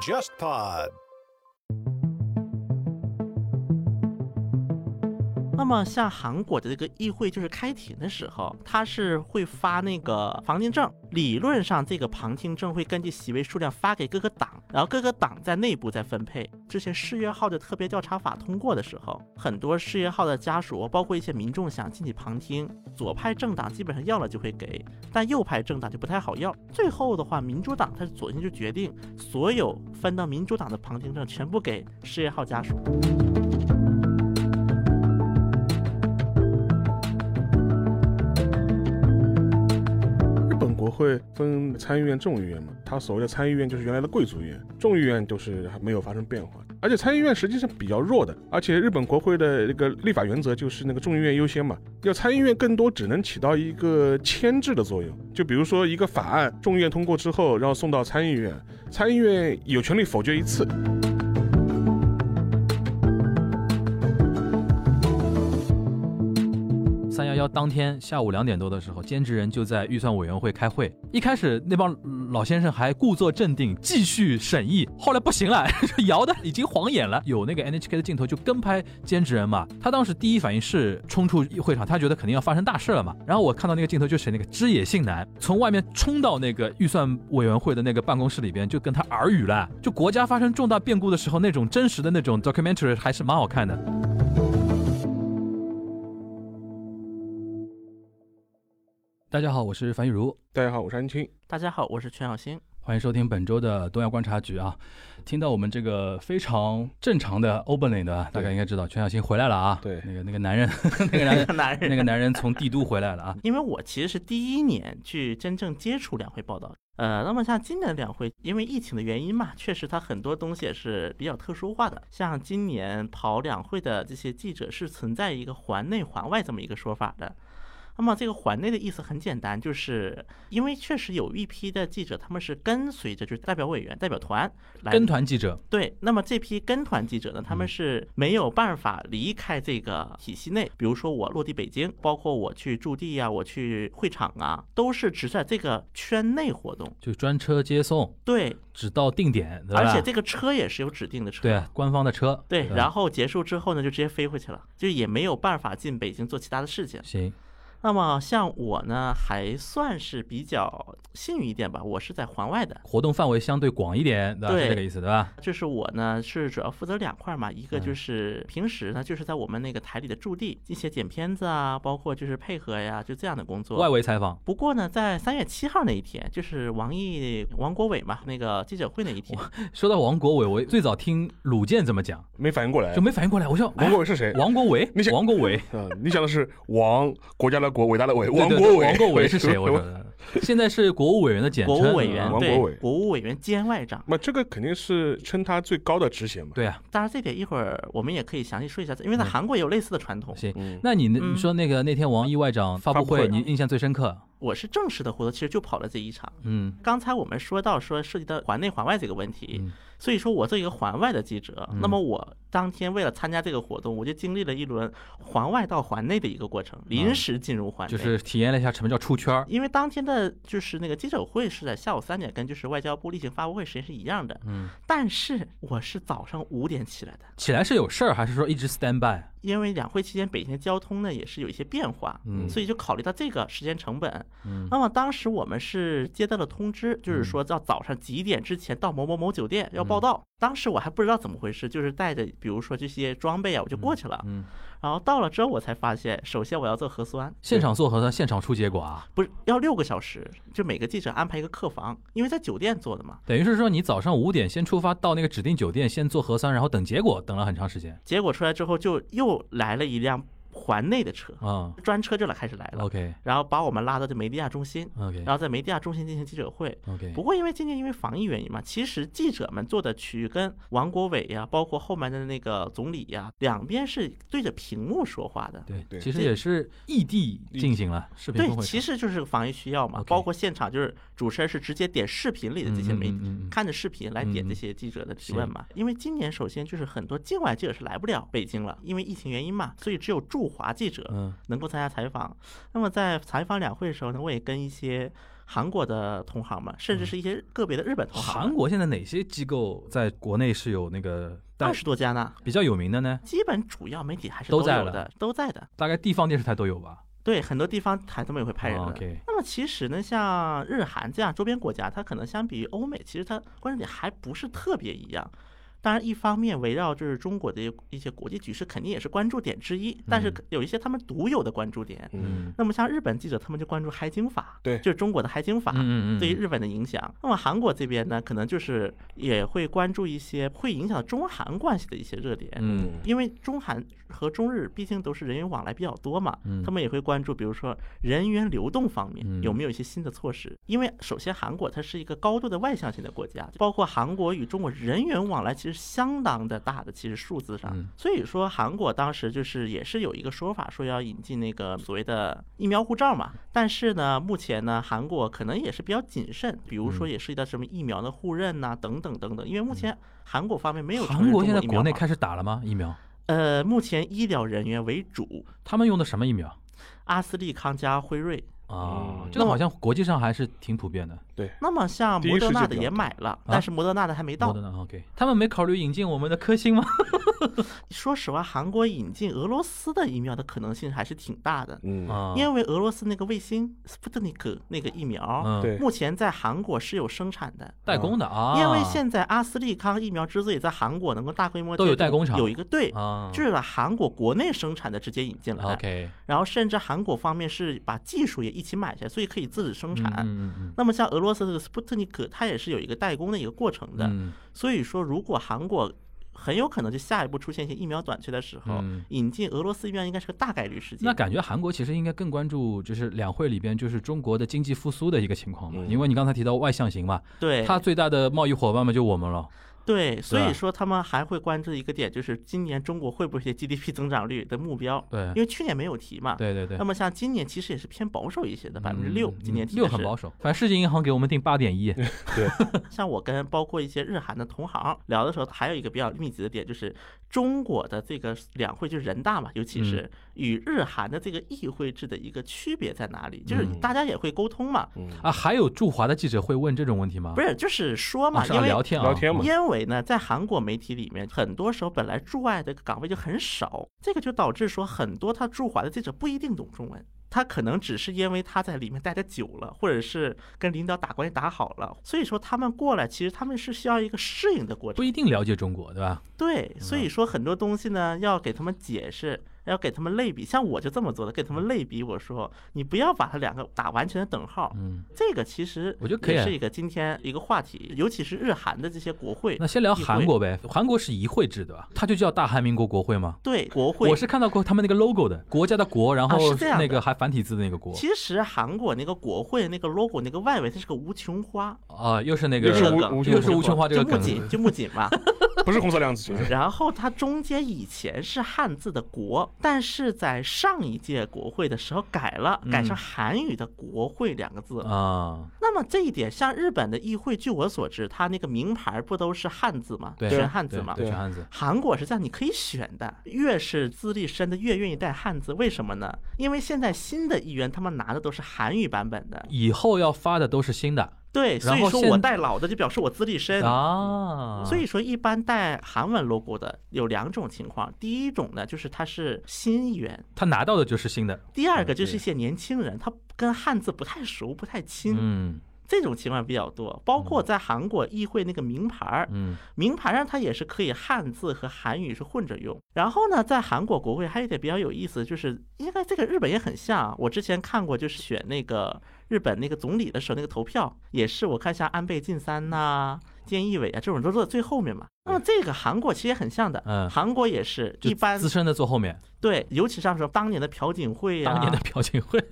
JustPod。那么像韩国的这个议会，就是开庭的时候，它是会发那个旁听证。理论上这个旁听证会根据席位数量发给各个党，然后各个党在内部再分配。之前4月号的特别调查法通过的时候，很多4月号的家属包括一些民众想进去旁听，左派政党基本上要了就会给，但右派政党就不太好要。最后的话，民主党他昨天就决定所有分到民主党的旁听证全部给4月号家属。国会分参议院、众议院嘛，他所谓的参议院就是原来的贵族院，众议院就是还没有发生变化，而且参议院实际上比较弱的，而且日本国会的那个立法原则就是那个众议院优先嘛，要参议院更多只能起到一个牵制的作用，就比如说一个法案，众议院通过之后，然后送到参议院，参议院有权利否决一次。311当天下午2点多的时候，兼职人就在预算委员会开会。一开始那帮老先生还故作镇定，继续审议，后来不行了，摇的已经晃眼了。有那个 NHK 的镜头就跟拍兼职人嘛，他当时第一反应是冲出会场，他觉得肯定要发生大事了嘛。然后我看到那个镜头就是那个枝野信男从外面冲到那个预算委员会的那个办公室里边，就跟他耳语了。就国家发生重大变故的时候，那种真实的那种 documentary 还是蛮好看的。大家好，我是樊玉茹。大家好，我是安青。大家好，我是全小星。欢迎收听本周的东亚观察局啊！听到我们这个非常正常的 opening 的，大家应该知道全小星回来了啊！对，那个男人，那个男人从帝都回来了啊！因为我其实是第1年去真正接触两会报道。那么像今年的两会，因为疫情的原因嘛，确实它很多东西也是比较特殊化的。像今年跑两会的这些记者是存在一个环内环外这么一个说法的。那么这个环内的意思很简单，就是因为确实有一批的记者他们是跟随着就是代表委员代表团来跟团记者，对，那么这批跟团记者呢，他们是没有办法离开这个体系内，比如说我落地北京，包括我去驻地啊，我去会场啊，都是只在这个圈内活动，就专车接送，对，只到定点，对吧？而且这个车也是有指定的车，对，官方的车，对，然后结束之后呢就直接飞回去了，就也没有办法进北京做其他的事情。行，那么像我呢还算是比较幸运一点吧，我是在环外的，活动范围相对广一点，对，是这个意思对吧？就是我呢是主要负责2块嘛，一个就是平时呢就是在我们那个台里的驻地一些剪片子啊，包括就是配合呀，就这样的工作，外围采访。不过呢在3月7号那一天，就是王国伟嘛那个记者会那一天。说到王国伟，我最早听鲁健怎么讲没反应过来，我说王国伟是谁？王国伟你想的是王国家的伟大的伟，王国伟，王国伟是谁？我觉得现在是国务委员的简称，国务委员，王国伟，国务委员兼外长。那这个肯定是称他最高的职衔嘛。对啊，当然这点一会儿我们也可以详细说一下，因为在韩国也有类似的传统。行，那你说那个那天王毅外长发布会，你印象最深刻？我是正式的活动，其实就跑了这一场。刚才我们说到说涉及到环内环外这个问题，所以说我做一个环外的记者，那么我当天为了参加这个活动，我就经历了一轮环外到环内的一个过程，临时进入环内，就是体验了一下什么叫出圈。因为当天的就是那个记者会是在下午3点，跟就是外交部例行发布会时间是一样的。但是我是早上5点起来的。起来是有事儿，还是说一直 stand by？因为两会期间北京的交通呢也是有一些变化，所以就考虑到这个时间成本。那么当时我们是接到了通知，就是说到早上几点之前到某某某酒店要报到。当时我还不知道怎么回事，就是带着比如说这些装备啊，我就过去了。然后到了之后我才发现，首先我要做核酸，现场做核酸，现场出结果啊？不是，要6个小时，就每个记者安排一个客房，因为在酒店做的嘛。等于是说你早上5点先出发到那个指定酒店，先做核酸，然后等结果，等了很长时间。结果出来之后就又来了一辆环内的车，专车就开始来了。OK， 然后把我们拉到这梅地亚中心， OK， 然后在梅地亚中心进行记者会。OK， 不过因为今年因为防疫原因嘛，其实记者们坐的区域跟王国伟呀，包括后面的那个总理呀，两边是对着屏幕说话的。对，其实也是异地进行了视频会。对，其实就是防疫需要嘛， okay， 包括现场就是主持人是直接点视频里的这些媒体，看着视频来点这些记者的提问嘛。因为今年首先就是很多境外记者是来不了北京了，因为疫情原因嘛，所以只有驻华记者能够参加采访。那么在采访两会的时候呢，我也跟一些韩国的同行们，甚至是一些个别的日本同行。韩国现在哪些机构在国内是有那个20多家呢？比较有名的呢，基本主要媒体还是都有的，都在的，大概地方电视台都有吧。对，很多地方台他们也会派人的。那么其实呢，像日韩这样周边国家，它可能相比于欧美，其实它关注点还不是特别一样。当然，一方面围绕就是中国的一些国际局势，肯定也是关注点之一。但是有一些他们独有的关注点。那么像日本记者，他们就关注海警法，对，就是中国的海警法对于日本的影响。那么韩国这边呢，可能就是也会关注一些会影响中韩关系的一些热点。因为中韩和中日毕竟都是人员往来比较多嘛，他们也会关注，比如说人员流动方面有没有一些新的措施。因为首先韩国它是一个高度的外向型的国家，包括韩国与中国人员往来其实相当的大的，其实数字上，所以说韩国当时就是也是有一个说法，说要引进那个所谓的疫苗护照嘛。但是呢，目前呢，韩国可能也是比较谨慎，比如说也涉及到什么疫苗的互认呐、等等等等。因为目前韩国方面没有承认中国疫苗嘛。韩国现在国内开始打了吗？疫苗？目前医疗人员为主。他们用的什么疫苗？阿斯利康加辉瑞。这个好像国际上还是挺普遍的。对，那么像摩德纳的也买了，但是摩德纳的还没到。他们没考虑引进我们的科兴吗？说实话，韩国引进俄罗斯的疫苗的可能性还是挺大的。因为俄罗斯那个卫星斯普特尼克那个疫苗，目前在韩国是有生产的，代工的啊。因为现在阿斯利康疫苗之所以在韩国能够大规模都有代工厂，有一个队，就是把韩国国内生产的直接引进来。然后甚至韩国方面是把技术也一起买下来，所以可以自己生产。那么像俄罗斯的斯普特尼克，它也是有一个代工的一个过程的。所以说，如果韩国很有可能就下一步出现一些疫苗短缺的时候，引进俄罗斯疫苗应该是个大概率事件。那感觉韩国其实应该更关注就是两会里边就是中国的经济复苏的一个情况嘛，因为你刚才提到外向型嘛，对，它最大的贸易伙伴嘛就我们了。对，所以说他们还会关注一个点，就是今年中国会不会有 GDP 增长率的目标。对，因为去年没有提嘛。对。那么像今年其实也是偏保守一些的，6%，今年提的是很保守。反正世界银行给我们定8.1%。对，像我跟包括一些日韩的同行聊的时候，还有一个比较密集的点就是中国的这个两会，就是人大嘛，尤其是与日韩的这个议会制的一个区别在哪里，就是大家也会沟通嘛。还有驻华的记者会问这种问题吗？不是，就是说嘛，因为聊天嘛，因为在韩国媒体里面，很多时候本来驻外的岗位就很少，这个就导致说很多他驻华的记者不一定懂中文，他可能只是因为他在里面待得久了，或者是跟领导打关系打好了，所以说他们过来其实他们是需要一个适应的过程，不一定了解中国，对吧？对，所以说很多东西呢要给他们解释，要给他们类比。像我就这么做的，给他们类比，我说你不要把它两个打完全的等号。这个其实我觉得也是一个今天一个话题，尤其是日韩的这些国会。那先聊韩国呗，韩国是议会制的，它就叫大韩民国国会吗？对，国会。我是看到过他们那个 logo 的，国家的国，然后那个还繁体字的那个国。其实韩国那个国会那个 logo 那个外围它是个无穷花啊，又是那个无穷花这个梗，就木槿嘛，不是红色量子。然后它中间以前是汉字的国。但是在上一届国会的时候改了，改成韩语的国会2个字。那么这一点，像日本的议会，据我所知，它那个名牌不都是汉字吗？全汉字嘛。韩国是这样，你可以选的，越是资历深的越愿意带汉字。为什么呢？因为现在新的议员他们拿的都是韩语版本的，以后要发的都是新的。对，所以说我带老的就表示我资历深啊。所以说一般带韩文 logo 的有2种情况，第一种呢就是他是新议员，他拿到的就是新的；第2个就是一些年轻人，他跟汉字不太熟、不太亲。这种情况比较多，包括在韩国议会那个名牌，名牌上它也是可以汉字和韩语是混着用。然后呢，在韩国国会还有一点比较有意思，就是应该这个日本也很像，我之前看过，就是选那个日本那个总理的时候，那个投票也是我看像安倍晋三呐、菅义伟啊这种都坐在最后面嘛。那么这个韩国其实也很像的，韩国也是一般资深的坐后面。对，尤其像说当年的朴槿惠啊，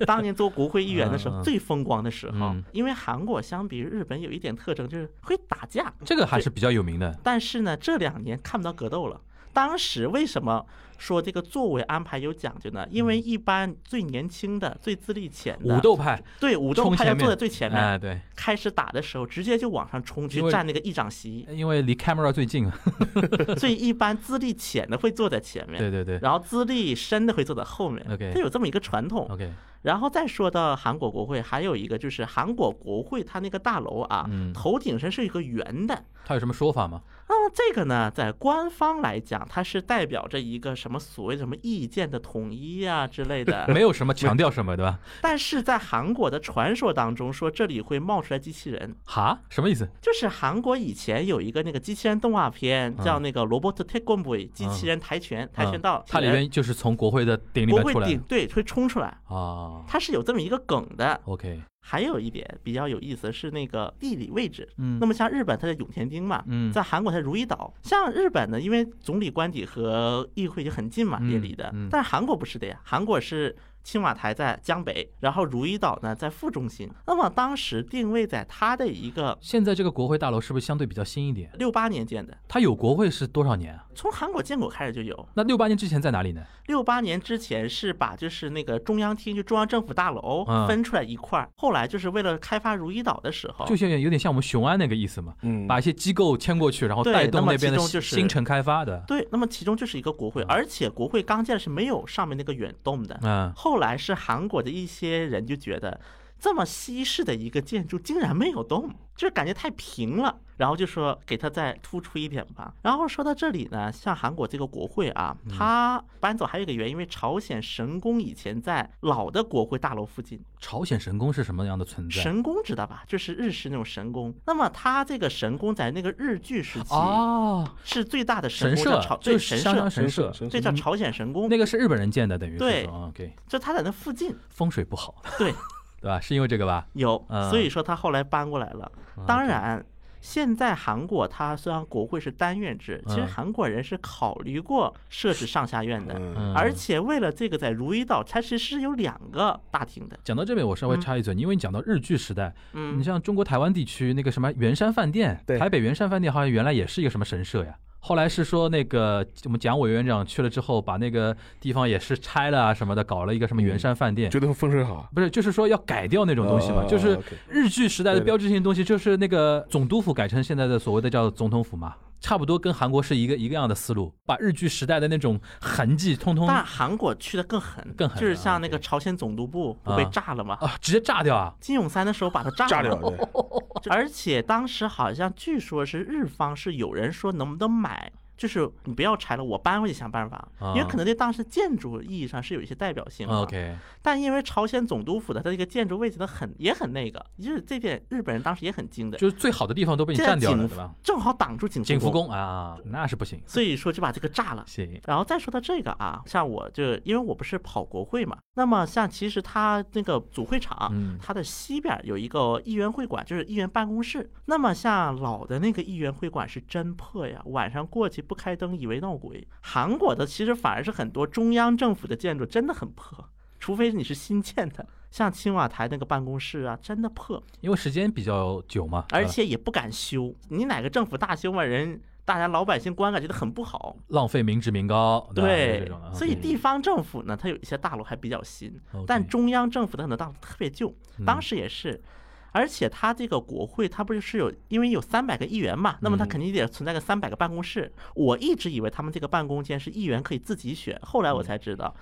当年做国会议员的时候最风光的时候。因为韩国相比日本有一点特征，就是会打架，这个还是比较有名的。但是呢，这2年看不到格斗了。当时为什么说这个座位安排有讲究呢？因为一般最年轻的、最资历浅的武斗派，对，武斗派要坐在最前面，开始打的时候直接就往上冲去占那个议长席，因为离 camera 最近所以一般资历浅的会坐在前面，对对对，然后资历深的会坐在后面，它有这么一个传统。然后再说到韩国国会，还有一个就是韩国国会它那个大楼啊，头顶上是一个圆的，它有什么说法吗？那么这个呢，在官方来讲，它是代表着一个什么所谓的什么意见的统一啊之类的，没有什么强调什么，对吧？但是在韩国的传说当中说这里会冒出来机器人，哈，什么意思？就是韩国以前有一个那个机器人动画片叫那个罗伯特泰贡布机器人跆拳道，它里面就是从国会的顶里面出来，国会顶，对，会冲出来啊，它是有这么一个梗的。OK。还有一点比较有意思是那个地理位置，那么像日本它在永田町嘛，在韩国它如意岛。像日本呢，因为总理官邸和议会就很近嘛，地理的，但是韩国不是的呀，韩国是青瓦台在江北，然后如意岛呢在副中心。那么当时定位在它的一个，现在这个国会大楼是不是相对比较新一点？68年建的。它有国会是多少年啊？从韩国建国开始就有。那68年之前在哪里呢？68年之前是把就是那个中央厅，就中央政府大楼分出来一块儿，后来就是为了开发如意岛的时候，就像有点像我们雄安那个意思嘛，把一些机构迁过去，然后带动那边的新城开发的。对，那么其中就是一个国会，而且国会刚建的是没有上面那个圆洞的，后来是韩国的一些人就觉得这么西式的一个建筑竟然没有动，就是感觉太平了，然后就说给它再突出一点吧。然后说到这里呢，像韩国这个国会啊，它搬走还有一个原因，因为朝鲜神宫以前在老的国会大楼附近。朝鲜神宫是什么样的存在？神宫知道吧，就是日式那种神宫。那么它这个神宫在那个日据时期是最大的神宫，对，神社，这叫朝鲜神宫。那个是日本人建的，等于对，就它在那附近，风水不好，对。对吧？是因为这个吧？有，所以说他后来搬过来了。当然，现在韩国它虽然国会是单院制，其实韩国人是考虑过设置上下院的，而且为了这个，在如意岛它其实是有2个大厅的。讲到这边，我稍微插一嘴，因为你讲到日据时代，你像中国台湾地区那个什么圆山饭店，台北圆山饭店好像原来也是一个什么神社呀。后来是说那个我们蒋委员长去了之后，把那个地方也是拆了啊什么的，搞了一个什么圆山饭店，觉得风水好，不是，就是说要改掉那种东西嘛，就是日据时代的标志性东西，就是那个总督府改成现在的所谓的叫总统府嘛。差不多跟韩国是一个样的思路，把日据时代的那种痕迹通通。但韩国去的更狠，就是像那个朝鲜总督部不被炸了吗？直接炸掉啊！金泳三的时候把它炸掉了，而且当时好像据说是日方是有人说能不能买。就是你不要拆了，我搬回去想办法，因为可能对当时建筑意义上是有一些代表性的。但因为朝鲜总督府的它这个建筑位置也很那个，就是这点日本人当时也很精的，就是最好的地方都被你占掉了，对吧？正好挡住景福宫啊，那是不行。所以说就把这个炸了。然后再说到这个啊，像我就因为我不是跑国会嘛，那么像其实它那个主会场，它的西边有一个议员会馆，就是议员办公室。那么像老的那个议员会馆是真破呀，晚上过去。不开灯以为闹鬼。韩国的其实反而是很多中央政府的建筑真的很破，除非你是新建的，像青瓦台那个办公室啊，真的破，因为时间比较久嘛，而且也不敢修，你哪个政府大修嘛，大家老百姓观感觉得很不好，浪费民脂民膏。对，所以地方政府呢，它有一些大楼还比较新，但中央政府的很多大楼特别旧，当时也是。而且他这个国会，他不是因为有300个议员嘛，那么他肯定得存在个300个办公室。我一直以为他们这个办公间是议员可以自己选，后来我才知道，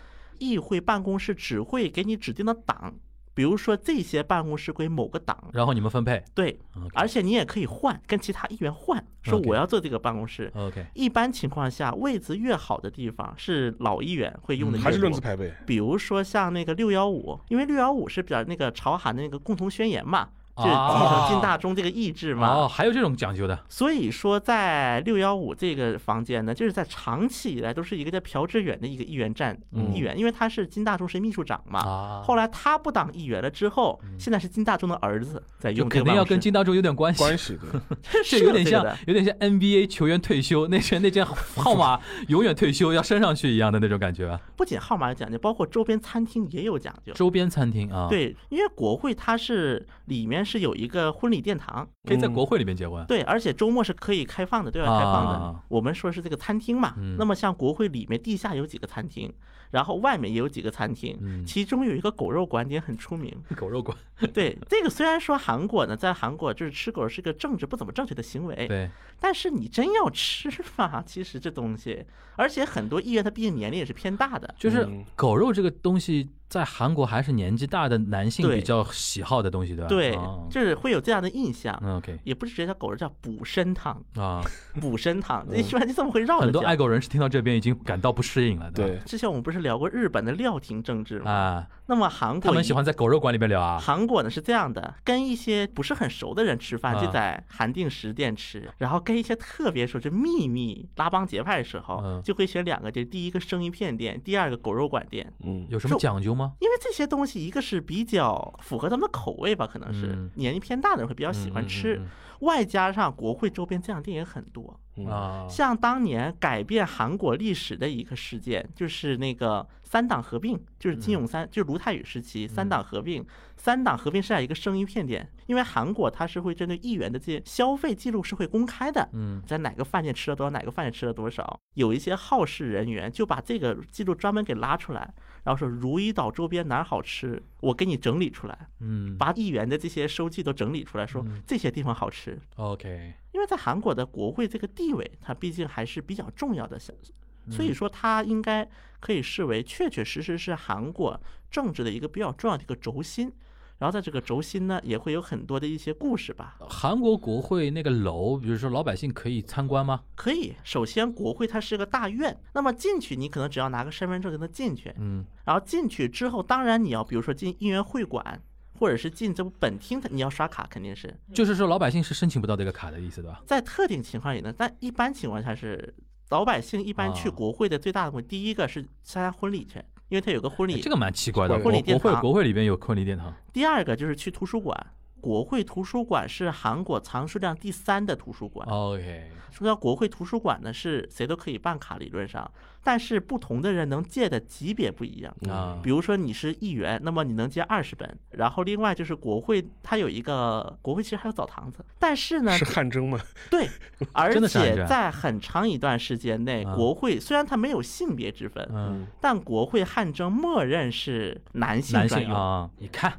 议会办公室只会给你指定的党，比如说这些办公室归某个党，然后你们分配。对，而且你也可以换，跟其他议员换，说我要做这个办公室。一般情况下，位置越好的地方是老议员会用的，还是论资排辈。比如说像那个615，因为615是比较那个朝韩的那个共同宣言嘛。就是基层进大中这个意志嘛，还有这种讲究的。所以说，在615这个房间呢，就是在长期以来都是一个叫朴智远的一个议员站议员，因为他是金大中是秘书长嘛。后来他不当议员了之后，现在是金大中的儿子在用，肯定要跟金大中有点关系，这有点像 NBA 球员退休那件号码永远退休要升上去一样的那种感觉。不仅号码有讲究，包括周边餐厅也有讲究。周边餐厅啊，对，因为国会它是里面。园是有一个婚礼殿堂，可以在国会里面结婚。对，而且周末是可以开放的，对外开放的。我们说是这个餐厅嘛，那么像国会里面地下有几个餐厅，然后外面也有几个餐厅，其中有一个狗肉馆点很出名。狗肉馆，对，这个虽然说韩国呢，在韩国就是吃狗是个政治不怎么正确的行为，对，但是你真要吃嘛，其实这东西，而且很多议员他毕竟年龄也是偏大的，就是狗肉这个东西。在韩国还是年纪大的男性比较喜好的东西，对吧？对，就是会有这样的印象。OK， 也不是直接叫狗肉，叫补参汤啊，补参汤，一般就这么会绕着讲。很多爱狗人士听到这边已经感到不适应了。对，之前我们不是聊过日本的料亭政治吗？啊，那么韩国他们喜欢在狗肉馆里面聊啊。韩国呢是这样的，跟一些不是很熟的人吃饭，就在韩定食店吃，然后跟一些特别说是秘密拉帮结派的时候，就会选两个，就第一个生鱼片店，第二个狗肉馆店。嗯，有什么讲究吗？因为这些东西一个是比较符合他们的口味吧，可能是年纪偏大的人会比较喜欢吃，外加上国会周边这样店也很多。像当年改变韩国历史的一个事件，就是那个三党合并，就是金泳三，就是卢泰愚时期三党合并。三党合并是在一个生鱼片店，因为韩国它是会针对议员的这消费记录是会公开的，在哪个饭店吃了多少，哪个饭店吃了多少，有一些好事人员就把这个记录专门给拉出来，然后说汝矣岛周边哪儿好吃，我给你整理出来，把议员的这些收据都整理出来，说这些地方好吃。OK。因为在韩国的国会这个地位，它毕竟还是比较重要的，所以说它应该可以视为确确实实是韩国政治的一个比较重要的一个轴心。然后在这个轴心呢，也会有很多的一些故事吧。韩国国会那个楼，比如说老百姓可以参观吗？可以。首先，国会它是个大院，那么进去你可能只要拿个身份证就能进去。然后进去之后，当然你要比如说进议员会馆。或者是进这部本厅，你要刷卡，肯定是，就是说老百姓是申请不到这个卡的意思，对吧？在特定情况也能，但一般情况下是老百姓一般去国会的最大的目的，第一个是参加婚礼去，因为他有个婚礼，这个蛮奇怪的，婚礼殿堂，国会里边有婚礼殿堂。第二个就是去图书馆，国会图书馆是韩国藏书量第3的图书馆。OK， 说到国会图书馆呢，是谁都可以办卡，理论上。但是不同的人能借的级别不一样，比如说你是议员，那么你能借20本。然后另外就是国会，它有一个国会其实还有澡堂子，但是呢是汗蒸吗？对，而且在很长一段时间内，国会虽然它没有性别之分，但国会汗蒸默认是男性专用。你看，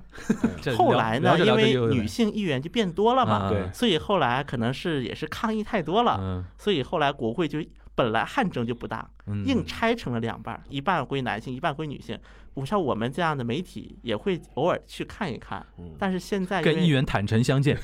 后来呢，因为女性议员就变多了嘛，所以后来可能是也是抗议太多了，所以后来国会就。本来汗蒸就不大，硬拆成了2半，一半归男性，一半归女性。我像我们这样的媒体也会偶尔去看一看，但是现在跟议员坦诚相见，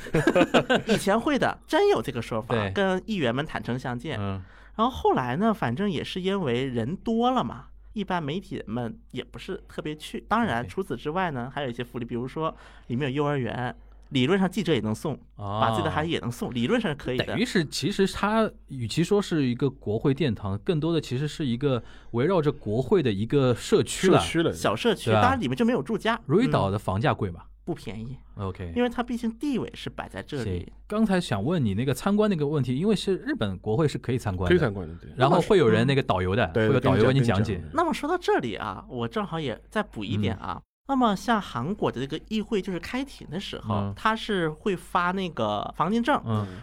以前会的，真有这个说法，跟议员们坦诚相见。然后后来呢，反正也是因为人多了嘛。一般媒体人们也不是特别去。当然，除此之外呢，还有一些福利，比如说里面有幼儿园。理论上记者也能送，把自己的孩子也能送，理论上是可以的。等于是，其实它与其说是一个国会殿堂，更多的其实是一个围绕着国会的一个社区了，小社区。当然里面就没有住家。汝矣岛的房价贵吧？不便宜。OK， 因为它毕竟地位是摆在这里。刚才想问你那个参观那个问题，因为是日本国会是可以参观的，对。然后会有人那个导游的，会有导游为你讲解。那么说到这里啊，我正好也再补一点啊。那么像韩国的这个议会，就是开庭的时候，他是会发那个旁听证。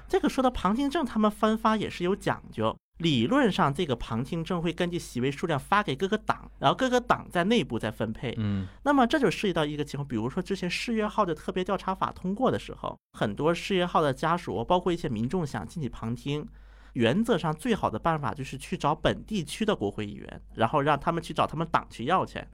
这个说到旁听证，他们分发也是有讲究。理论上，这个旁听证会根据席位数量发给各个党，然后各个党在内部再分配。那么这就涉及到一个情况，比如说之前世越号的特别调查法通过的时候，很多世越号的家属，包括一些民众想进去旁听。原则上最好的办法就是去找本地区的国会议员，然后让他们去找他们党去要钱。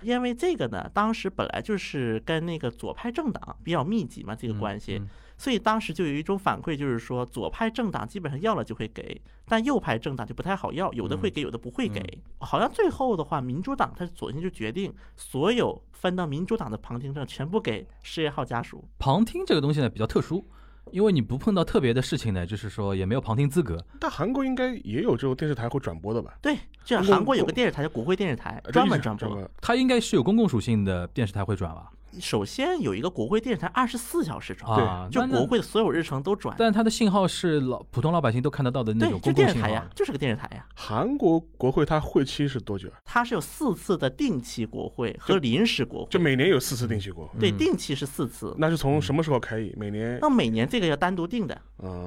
因为这个呢，当时本来就是跟那个左派政党比较密集嘛，这个关系，所以当时就有一种反馈，就是说左派政党基本上要了就会给，但右派政党就不太好要，有的会给，有的不会给。好像最后的话，民主党他索性就决定，所有分到民主党的旁听证全部给世越号家属。旁听这个东西呢比较特殊。因为你不碰到特别的事情呢，就是说也没有旁听资格。但韩国应该也有这种电视台会转播的吧？对，这韩国有个电视台叫国会电视台，专门转播。它应该是有公共属性的电视台会转吧？首先有一个国会电视台24小时转，对，就国会的所有日程都转，但它的信号是普通老百姓都看得到的那种公共信号。对，就电视台呀，就是个电视台呀。韩国国会它会期是多久？它是有4次的定期国会和临时国会，就每年有4次定期国会。对，定期是4次。那是从什么时候开议？每年？那每年这个要单独定的，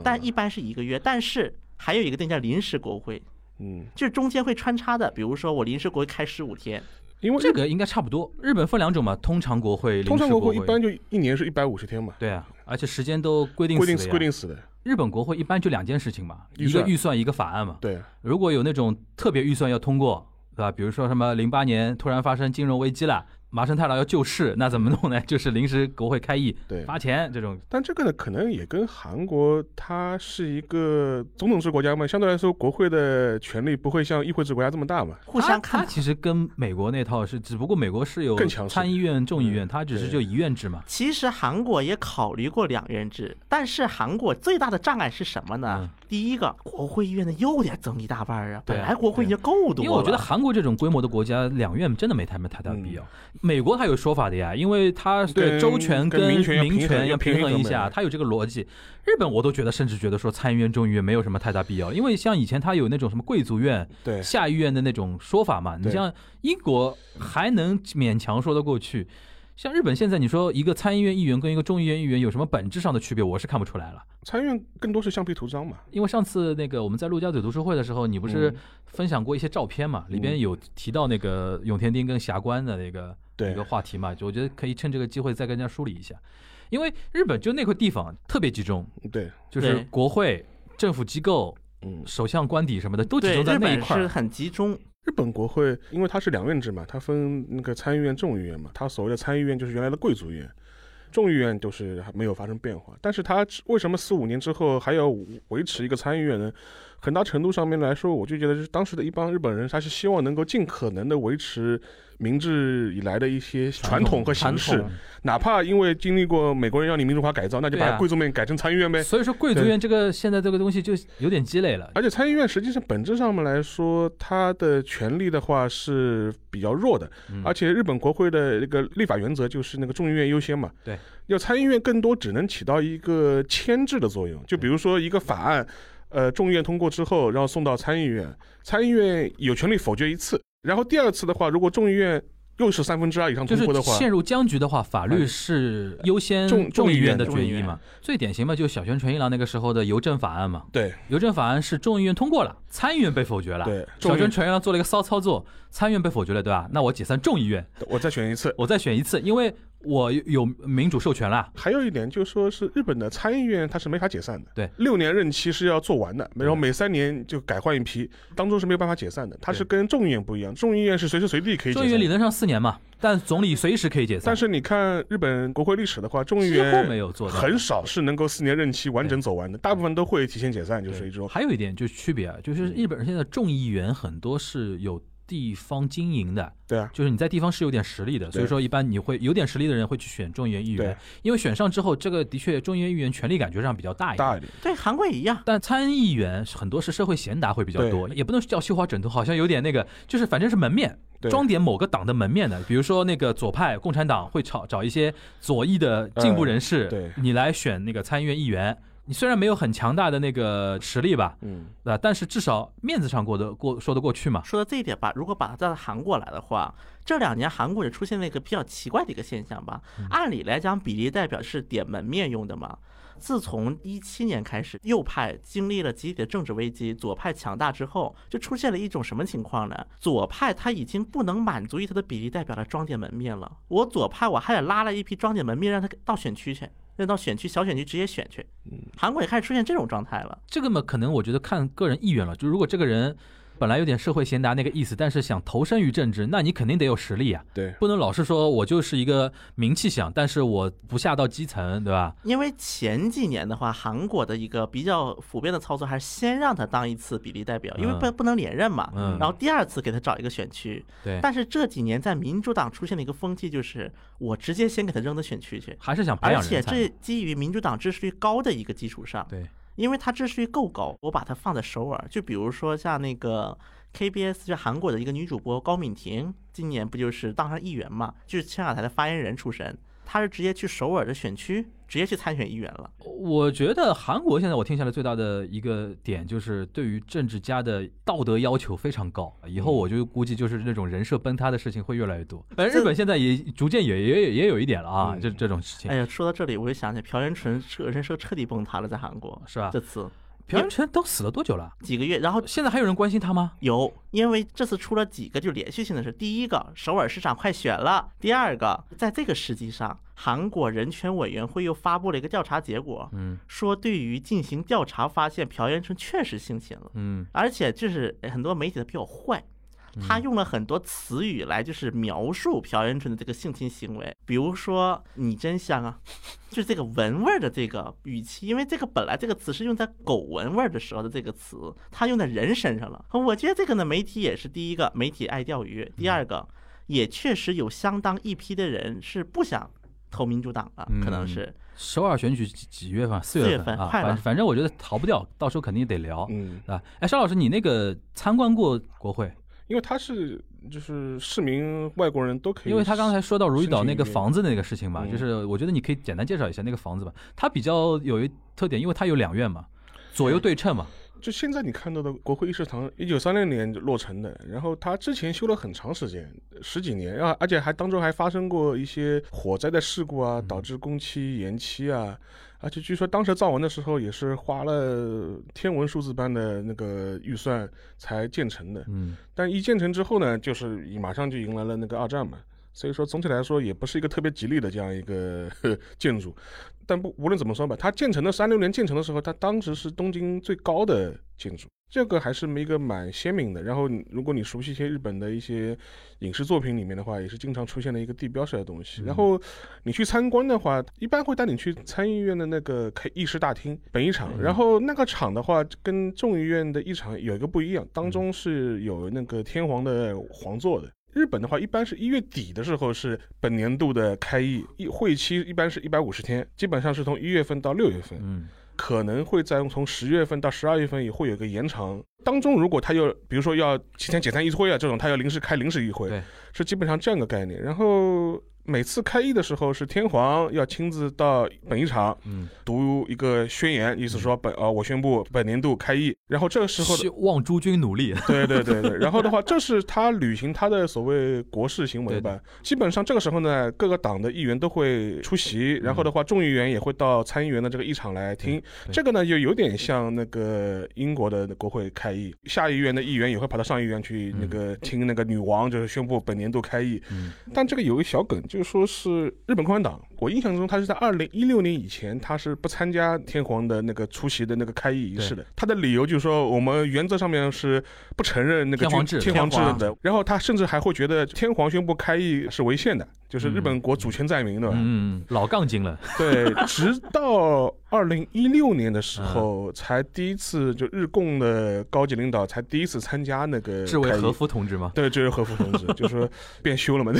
但一般是1个月。但是还有一个定叫临时国会，就是中间会穿插的，比如说我临时国会开15天。因为这个应该差不多，日本分2种嘛，通常国会一般就1年是150天嘛。对啊，而且时间都规定死的。日本国会一般就2件事情嘛，一个预算，一个法案嘛。对啊，如果有那种特别预算要通过，对吧？比如说什么08年突然发生金融危机了，麻生太郎要救市，那怎么弄呢？就是临时国会开议，对，发钱这种。但这个呢，可能也跟韩国它是一个总统制国家嘛，相对来说国会的权力不会像议会制国家这么大嘛。互相看，它其实跟美国那套是，只不过美国是有参议院、众议院，它只是就一院制嘛。其实韩国也考虑过2院制，但是韩国最大的障碍是什么呢？第一个，国会议院的又得增一大半啊，本来国会已经够多了。因为我觉得韩国这种规模的国家，2院真的没太大必要。美国它有说法的呀，因为它对州权跟民权要平衡一下，它有这个逻辑。日本我都觉得，甚至觉得说参议院、众议院没有什么太大必要，因为像以前它有那种什么贵族院、下议院的那种说法嘛。你像英国还能勉强说得过去，像日本现在你说一个参议院议员跟一个众议院议员有什么本质上的区别，我是看不出来了。参议院更多是橡皮图章嘛。因为上次那个我们在陆家嘴读书会的时候，你不是分享过一些照片嘛，里边有提到那个永田町跟霞关的那个一个话题嘛，就我觉得可以趁这个机会再跟大家梳理一下。因为日本就那块地方特别集中，对，就是国会、政府机构、首相官邸什么的都集中在那一块，是很集中。日本国会因为它是2院制嘛，它分那个参议院、众议院嘛。它所谓的参议院就是原来的贵族院，众议院就是没有发生变化。但是它为什么4-5年之后还要维持一个参议院呢？很大程度上面来说，我就觉得就是当时的一帮日本人，他是希望能够尽可能的维持明治以来的一些传统和形式，哪怕因为经历过美国人要你民主化改造，那就把贵族院改成参议院呗。所以说贵族院这个现在这个东西就有点鸡肋了。而且参议院实际上本质上面来说，它的权力的话是比较弱的，而且日本国会的那个立法原则就是那个众议院优先嘛。对，要参议院更多只能起到一个牵制的作用，就比如说一个法案。众议院通过之后，然后送到参议院，参议院有权利否决1次，然后第2次的话，如果众议院又是2/3以上通过的话，就是陷入僵局的话，法律是优先众议院的决议嘛。最典型嘛，就是小泉纯一郎那个时候的邮政法案嘛。对，邮政法案是众议院通过了，参议院被否决了。对，小泉纯一郎做了一个骚操作，参议院被否决了，对吧？那我解散众议院，我再选一次，因为我有民主授权了。还有一点就是说，是日本的参议院它是没法解散的，对，6年任期是要做完的，然后每3年就改换一批，当中是没有办法解散的。它是跟众议院不一样，众议院是随时随地可以解散，众议院理论上4年嘛，但总理随时可以解散。但是你看日本国会历史的话，众议院很少是能够4年任期完整走完的，大部分都会提前解散，就是一种。还有一点就是区别，就是日本人现在众议员很多是有地方经营的，对啊，就是你在地方是有点实力的，所以说一般你会有点实力的人会去选众议院议员，因为选上之后，这个的确众议院议员权力感觉上比较大一点。对，韩国也一样。但参议员很多是社会贤达会比较多，也不能叫绣花枕头，好像有点那个，就是反正是门面。装点某个党的门面的，比如说那个左派共产党会找一些左翼的进步人士，你来选那个参议院议员。你虽然没有很强大的那个实力吧，但是至少面子上说得过去嘛。说到这一点吧，如果把它带到韩国来的话，这2年韩国也出现了一个比较奇怪的一个现象吧。按理来讲，比例代表是点门面用的嘛。自从2017年开始，右派经历了集体的政治危机，左派强大之后，就出现了一种什么情况呢？左派他已经不能满足于他的比例代表的装点门面了，我左派我还得拉了一批装点门面让他到选区去，扔到选区小选区直接选去。韩国也开始出现这种状态了。这个嘛，可能我觉得看个人意愿了，就如果这个人本来有点社会贤达那个意思，但是想投身于政治，那你肯定得有实力啊。对，不能老是说我就是一个名气响，但是我不下到基层，对吧？因为前几年的话，韩国的一个比较普遍的操作还是先让他当一次比例代表，因为不能连任嘛，然后第2次给他找一个选区。对。但是这几年在民主党出现了一个风气，就是我直接先给他扔到选区去，还是想培养人才。而且这基于民主党支持率高的一个基础上。对。因为它支持率够高，我把它放在首尔。就比如说像那个 KBS 就韩国的一个女主播高敏婷，今年不就是当上议员嘛，就是青瓦台的发言人出身。他是直接去首尔的选区直接去参选议员了。我觉得韩国现在我听下来最大的一个点就是对于政治家的道德要求非常高，以后我就估计就是那种人设崩塌的事情会越来越多。反正日本现在也逐渐 也有一点了啊，这种事情。哎呀，说到这里我就想起朴元淳人设彻底崩塌了，在韩国是吧？这次朴元淳都死了多久了？几个月。然后现在还有人关心他吗？有，因为这次出了几个就连续性的事。第一个，首尔市长快选了；第二个，在这个时机上，韩国人权委员会又发布了一个调查结果，说对于进行调查发现朴元淳确实性侵了，而且就是很多媒体的比较坏。他用了很多词语来就是描述朴元淳的这个性侵行为，比如说你真香啊，就是这个文味的这个语气，因为这个本来这个词是用在狗文味的时候的这个词，他用在人身上了。我觉得这个呢，媒体也是第一个，媒体爱钓鱼；第二个，也确实有相当一批的人是不想投民主党了，可能是。首尔选举几月份？4月份啊，快了。反正我觉得逃不掉，到时候肯定得聊。哎，邵老师，你那个参观过国会？因为他是就是市民外国人都可以，因为他刚才说到如意岛那个房子那个事情嘛，就是我觉得你可以简单介绍一下那个房子吧。它比较有一特点，因为它有两院嘛，左右对称嘛。就现在你看到的国会议事堂1936年落成的，然后它之前修了很长时间，10几年，而且还当中还发生过一些火灾的事故啊，导致工期延期啊。而且据说当时造完的时候也是花了天文数字般的那个预算才建成的，但一建成之后呢，就是马上就迎来了那个2战嘛，所以说总体来说也不是一个特别吉利的这样一个建筑。但无论怎么说吧，它建成的36年建成的时候，它当时是东京最高的建筑，这个还是一个蛮鲜明的。然后如果你熟悉一些日本的一些影视作品里面的话，也是经常出现的一个地标式的东西。然后你去参观的话，一般会带你去参议院的那个议事大厅本议场，然后那个场的话跟众议院的议场有一个不一样，当中是有那个天皇的皇座的。日本的话一般是1月底的时候是本年度的开议，会期一般是150天，基本上是从1月份到6月份，可能会再从10月份到12月份也会有个延长。当中如果他又比如说要提前解散议会啊，这种他要临时开临时议会，是基本上这样的概念。然后每次开议的时候是天皇要亲自到本议场读一个宣言，意思说我宣布本年度开议，然后这个时候望诸君努力，对，然后的话这是他履行他的所谓国事行为吧。基本上这个时候呢，各个党的议员都会出席，然后的话众议员也会到参议员的这个议场来听，这个呢就有点像那个英国的国会开议，下议院的议员也会跑到上议院去那个听那个女王就是宣布本年度开议。但这个有一个小梗，就是说是日本共产党，我印象中他是在2016年以前，他是不参加天皇的那个出席的那个开议仪式的。他的理由就是说，我们原则上面是不承认那个天皇制的。然后他甚至还会觉得天皇宣布开议是违宪的，就是日本国主权在民的。老杠精了。对，直到2016年的时候，才第一次就日共的高级领导才第一次参加那个。是为和夫同志吗？对，就是和夫同志，就是说变修了嘛。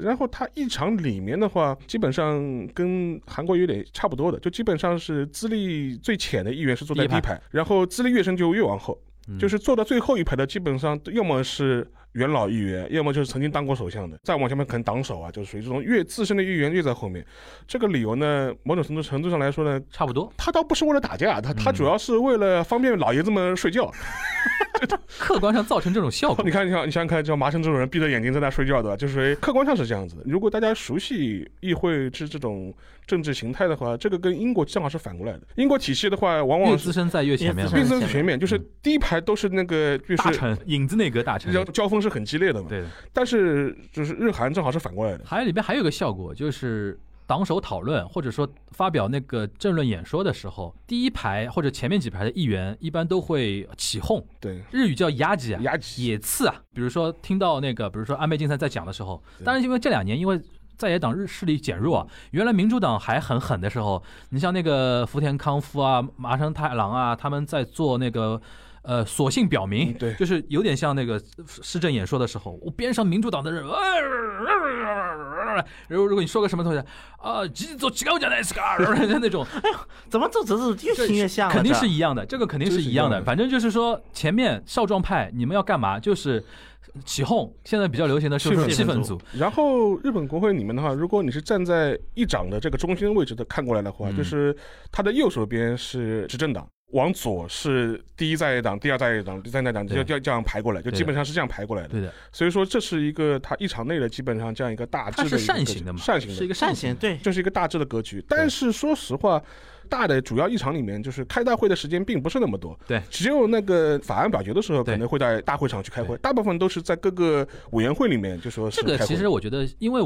然后他议场里面的话，基本上跟韩国有点差不多的，就基本上是资历最浅的议员是坐在第一排，然后资历越深就越往后，就是坐到最后一排的基本上要么是元老议员，要么就是曾经当过首相的，再往下面可能党首啊，就是属于这种越资深的议员越在后面。这个理由呢，某种程度上来说呢，差不多。他倒不是为了打架，他主要是为了方便老爷子们睡觉。客观上造成这种效果。你想想看，像麻生这种人闭着眼睛在那睡觉的，就是客观上是这样子的。如果大家熟悉议会制这种政治形态的话，这个跟英国正好是反过来的。英国体系的话，往往越资深在越前面，越资深在前面，就是第一排都是那个就是大臣，影子内阁大臣，交锋是很激烈的嘛。对的。但是就是日韩正好是反过来的。还里边还有一个效果就是。党首讨论或者说发表那个政论演说的时候，第一排或者前面几排的议员一般都会起哄，对，日语叫压挤啊，野刺啊。比如说听到那个，比如说安倍晋三在讲的时候，当然因为这两年因为在野党势力减弱，原来民主党还很狠的时候，你像那个福田康夫啊、麻生太郎啊，他们在做那个索性表明，对，就是有点像那个施政演说的时候，我边上民主党的人然如果你说个什么东西啊，直走違うじゃないですか，然后那种，哎呦，怎么走走越听越像，肯定是一样的，这个肯定是一样的。反正就是说，前面少壮派你们要干嘛，就是起哄，现在比较流行的就是气氛组。然后日本国会里面的话，如果你是站在议长的这个中心位置的看过来的话，就是他的右手边是执政党。往左是第一在野党，第二在野党，第三在野党，就这样排过来，就基本上是这样排过来的。对的，所以说这是一个他议场内的基本上这样一个大致的，它是扇形的嘛，扇形的，是一个扇形，对，就是一个大致的格局。但是说实话，大的主要议场里面，就是开大会的时间并不是那么多，对，只有那个法案表决的时候，可能会在大会场去开会，大部分都是在各个委员会里面，就说是开会。这个其实我觉得，因为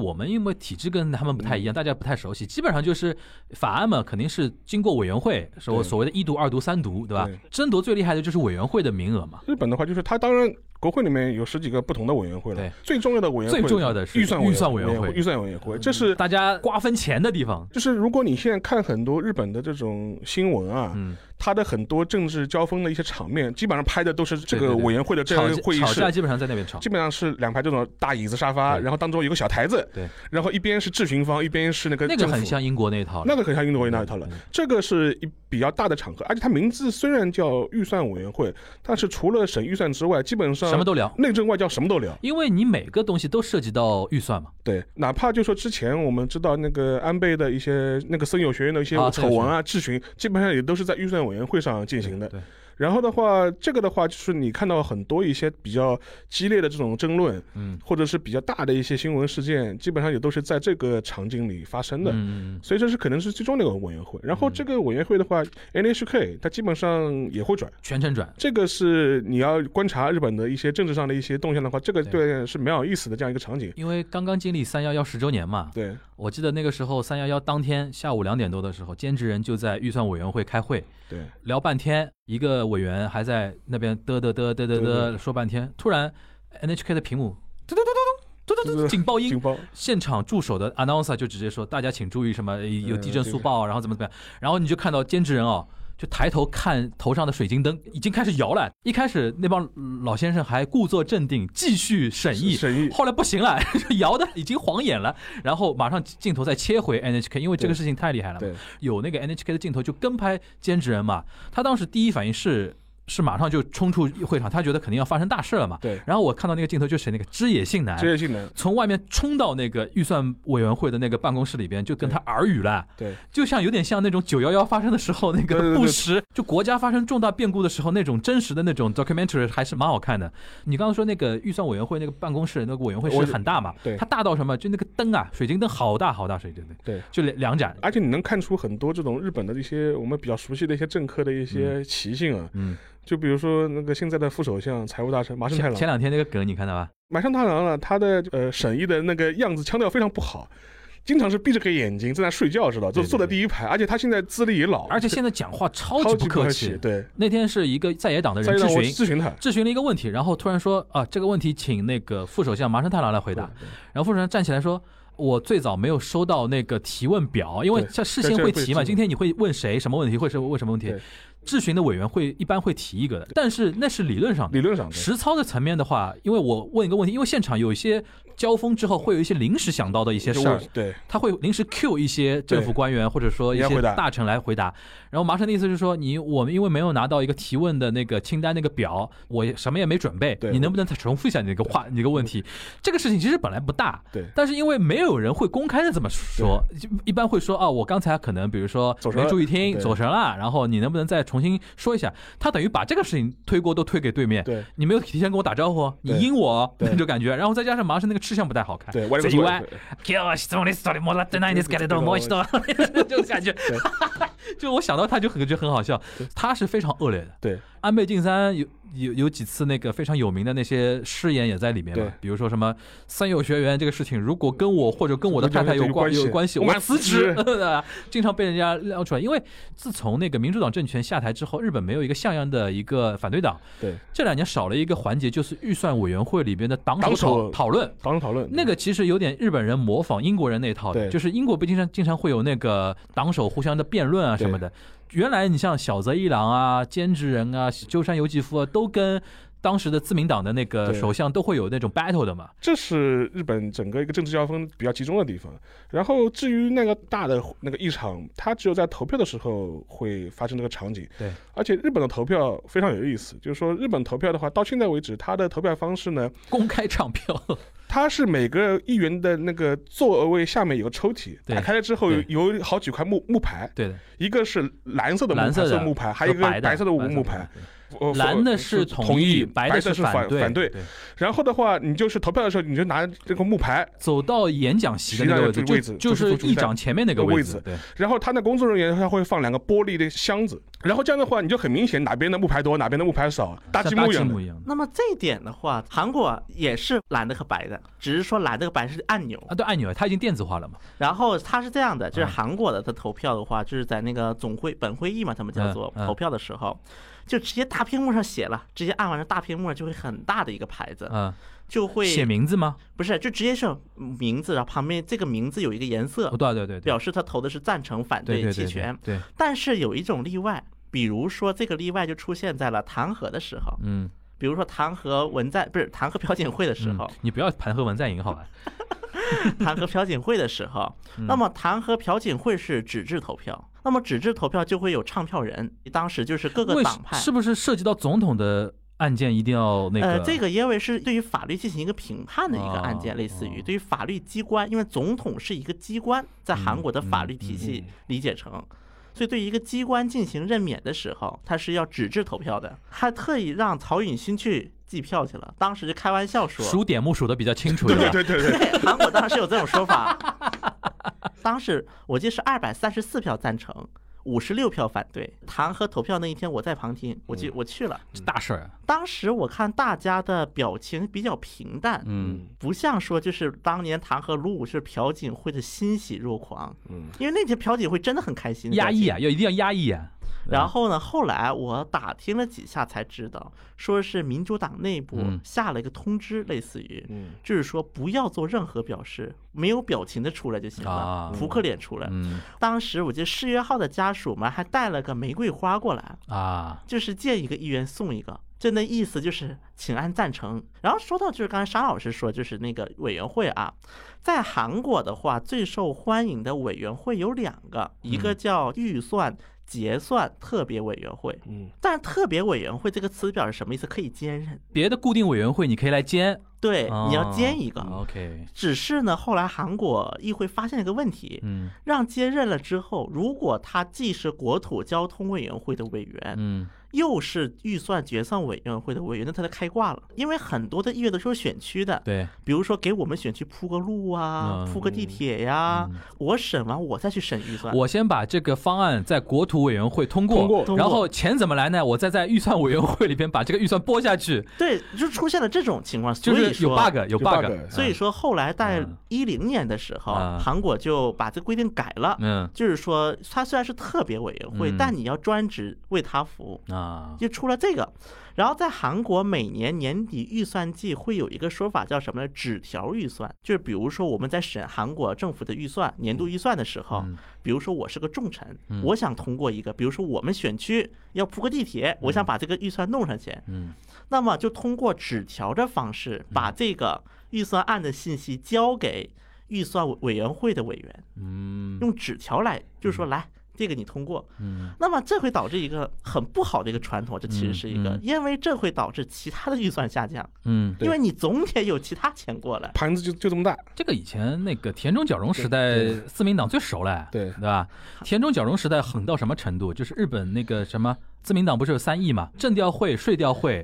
体制跟他们不太一样，大家不太熟悉，基本上就是法案嘛，肯定是经过委员会，所谓的一读、二读、三读，对吧？对，争夺最厉害的就是委员会的名额嘛。日本的话，就是他当然。国会里面有十几个不同的委员会了，最重要的委员会，最重要的是预算委员会，这是大家瓜分钱的地方。就是如果你现在看很多日本的这种新闻啊，它的很多政治交锋的一些场面，基本上拍的都是这个委员会的这个会议室，吵架基本上在那边吵，基本上是两排这种大椅子沙发，然后当中有个小台子，对，然后一边是质询方，一边是那个政府，那个很像英国那一套，了。这个是一比较大的场合，而且它名字虽然叫预算委员会，但是除了审预算之外，基本上。什么都聊，内政外交什么都聊，因为你每个东西都涉及到预算嘛。对，哪怕就说之前我们知道那个安倍的一些那个森友学院的一些丑闻啊、质询，基本上也都是在预算委员会上进行的。对。然后的话，这个的话就是你看到很多一些比较激烈的这种争论，或者是比较大的一些新闻事件，基本上也都是在这个场景里发生的，所以这是可能是最重要的委员会。然后这个委员会的话 NHK 它基本上也会转，全程转，这个是你要观察日本的一些政治上的一些动向的话，这个对是蛮有意思的这样一个场景。因为刚刚经历31110周年嘛，对，我记得那个时候311当天下午2点多的时候，兼职人就在预算委员会开会，对，聊半天，一个委员还在那边嘚嘚嘚说半天，突然 NHK 的屏幕嘟嘟嘟警报，现场驻守的 announcer 就直接说大家请注意什么有地震速报，然后怎么样，然后你就看到兼职人哦就抬头看头上的水晶灯已经开始摇了，一开始那帮老先生还故作镇定继续审议，后来不行了摇的已经晃眼了，然后马上镜头再切回 NHK， 因为这个事情太厉害了嘛，有那个 NHK 的镜头就跟拍兼职人嘛，他当时第一反应是马上就冲出会场，他觉得肯定要发生大事了嘛。对。然后我看到那个镜头就是那个枝野信男从外面冲到那个预算委员会的那个办公室里边，就跟他耳语了。对。就像有点像那种911发生的时候那个不实，就国家发生重大变故的时候那种真实的那种 documentary 还是蛮好看的。你刚刚说那个预算委员会那个办公室那个委员会是很大嘛？对。它大到什么？就那个灯啊，水晶灯好大水晶灯。对。就两盏。而且你能看出很多这种日本的一些我们比较熟悉的一些政客的一些习性啊。就比如说那个现在的副首相、财务大臣麻生太郎，前两天那个梗你看到吧？麻生太郎了，他的审议的那个样子腔调非常不好，经常是闭着个眼睛在那睡觉，知道？就坐在第一排，而且他现在资历也老，而且现在讲话超级不客气。对，那天是一个在野党的人咨询了一个问题，然后突然说啊，这个问题请那个副首相麻生太郎来回答，然后副首相站起来说。我最早没有收到那个提问表，因为像事先会提嘛，今天你会问谁什么问题，会问什么问题，质询的委员会一般会提一个的，但是那是理论上的，实操的层面的话，因为我问一个问题，因为现场有一些交锋之后会有一些临时想到的一些事儿，对，他会临时 Q 一些政府官员或者说一些大臣来回答，然后麻生的意思就是说我们因为没有拿到一个提问的那个清单那个表，我什么也没准备，你能不能再重复一下你那个话你那个问题？这个事情其实本来不大，对，但是因为没有人会公开的这么说，一般会说啊，我刚才可能比如说没注意听走神了，然后你能不能再重新说一下？他等于把这个事情推锅都推给对面，对，你没有提前跟我打招呼，你阴我那种感觉，然后再加上麻生那个。吃相不太好看，对，外国外，就感觉，就我想到他就很好笑，他是非常恶劣的。对，安倍晋三有几次那个非常有名的那些誓言也在里面嘛，比如说什么三有学员这个事情，如果跟我或者跟我的太太有关系，我辞职，经常被人家撩出来。因为自从那个民主党政权下台之后，日本没有一个像样的一个反对党，对，这2年少了一个环节，就是预算委员会里边的党首讨论，那个其实有点日本人模仿英国人那套的，就是英国不经常会有那个党首互相的辩论啊什么的。原来你像小泽一郎啊、兼职人啊、鸠山由纪夫啊，都跟当时的自民党的那个首相都会有那种 battle 的嘛，这是日本整个一个政治交锋比较集中的地方。然后至于那个大的那个议场，它只有在投票的时候会发生这个场景。对，而且日本的投票非常有意思，就是说日本投票的话，到现在为止它的投票方式呢，公开唱票，它是每个议员的那个座位下面有个抽屉，打开了之后有好几块木牌，对的，一个是蓝色的木牌，还有一个白色的木牌。蓝的是同意，白的是反对。然后的话，你就是投票的时候，你就拿这个木牌走到演讲席的那个位置，就是议长前面那个位置。对。然后他的工作人员他会放两个玻璃的箱子，然后这样的话，你就很明显哪边的木牌多，哪边的木牌少，搭积木一样。那么这一点的话，韩国也是蓝的和白的，只是说蓝的和白是按钮啊，对，按钮，它已经电子化了嘛。然后它是这样的，就是韩国的投票的话，就是在那个总会本会议嘛，他们叫做投票的时候。就直接大屏幕上写了，直接按完了大屏幕就会很大的一个牌子，就会写名字吗？不是，就直接是名字，然后旁边这个名字有一个颜色，对，表示他投的是赞成、反对、弃权。对，但是有一种例外，比如说这个例外就出现在了弹劾的时候，比如说弹劾文在不是弹劾朴槿惠的时候，你不要弹劾文在寅好吧？弹劾朴槿惠的时候，那么弹劾朴槿惠是纸质投票。那么纸质投票就会有唱票人，当时就是各个党派，是不是涉及到总统的案件一定要那个？这个因为是对于法律进行一个评判的一个案件，类似于对于法律机关，因为总统是一个机关，在韩国的法律体系理解成，所以对于一个机关进行任免的时候，他是要纸质投票的，还特意让曹允勋去。计票去了，当时就开玩笑说数点目数的比较清楚。对，韩国当时有这种说法。当时我记得是234票赞成，56票反对。弹劾投票那一天我在旁听，我去了，这大事儿。当时我看大家的表情比较平淡，不像说就是当年弹劾卢武铉朴槿惠的欣喜若狂，因为那天朴槿惠真的很开心，压抑啊，要一定要压抑啊。然后呢？后来我打听了几下才知道，说是民主党内部下了一个通知，类似于，就是说不要做任何表示，没有表情的出来就行了，扑克脸出来。当时我记得世越号的家属们还带了个玫瑰花过来啊，就是见一个议员送一个。就那意思就是请按赞成。然后说到就是刚才沙老师说就是那个委员会啊，在韩国的话最受欢迎的委员会有两个，一个叫预算结算特别委员会，但特别委员会这个词表是什么意思？可以兼任别的固定委员会，你可以来兼，对，你要兼一个。OK， 只是呢，后来韩国议会发现了一个问题，让兼任了之后，如果他既是国土交通委员会的委员，又是预算决算委员会的委员，那他就开挂了。因为很多的议员都是选区的，对，比如说给我们选区铺个路啊，铺个地铁呀，我审完我再去审预算，我先把这个方案在国土委员会通过，然后钱怎么来呢？我再在预算委员会里边把这个预算拨下去。对，就出现了这种情况，就是有 bug。所以说后来在2010年的时候，韩国就把这规定改了，就是说他虽然是特别委员会，但你要专职为他服务。就出了这个。然后在韩国每年年底预算季会有一个说法叫什么呢？纸条预算。就是比如说我们在审韩国政府的预算年度预算的时候，比如说我是个重臣，我想通过一个，比如说我们选区要铺个地铁，我想把这个预算弄上去，那么就通过纸条的方式把这个预算案的信息交给预算委员会的委员，用纸条来，就是说来这个你通过。那么这会导致一个很不好的一个传统，这其实是一个，因为这会导致其他的预算下降，因为你总得有其他钱过来，盘子就这么大。这个以前那个田中角荣时代自民党最熟了，对吧？田中角荣时代狠到什么程度？就是日本那个什么自民党不是有3E嘛，政调会、税调会、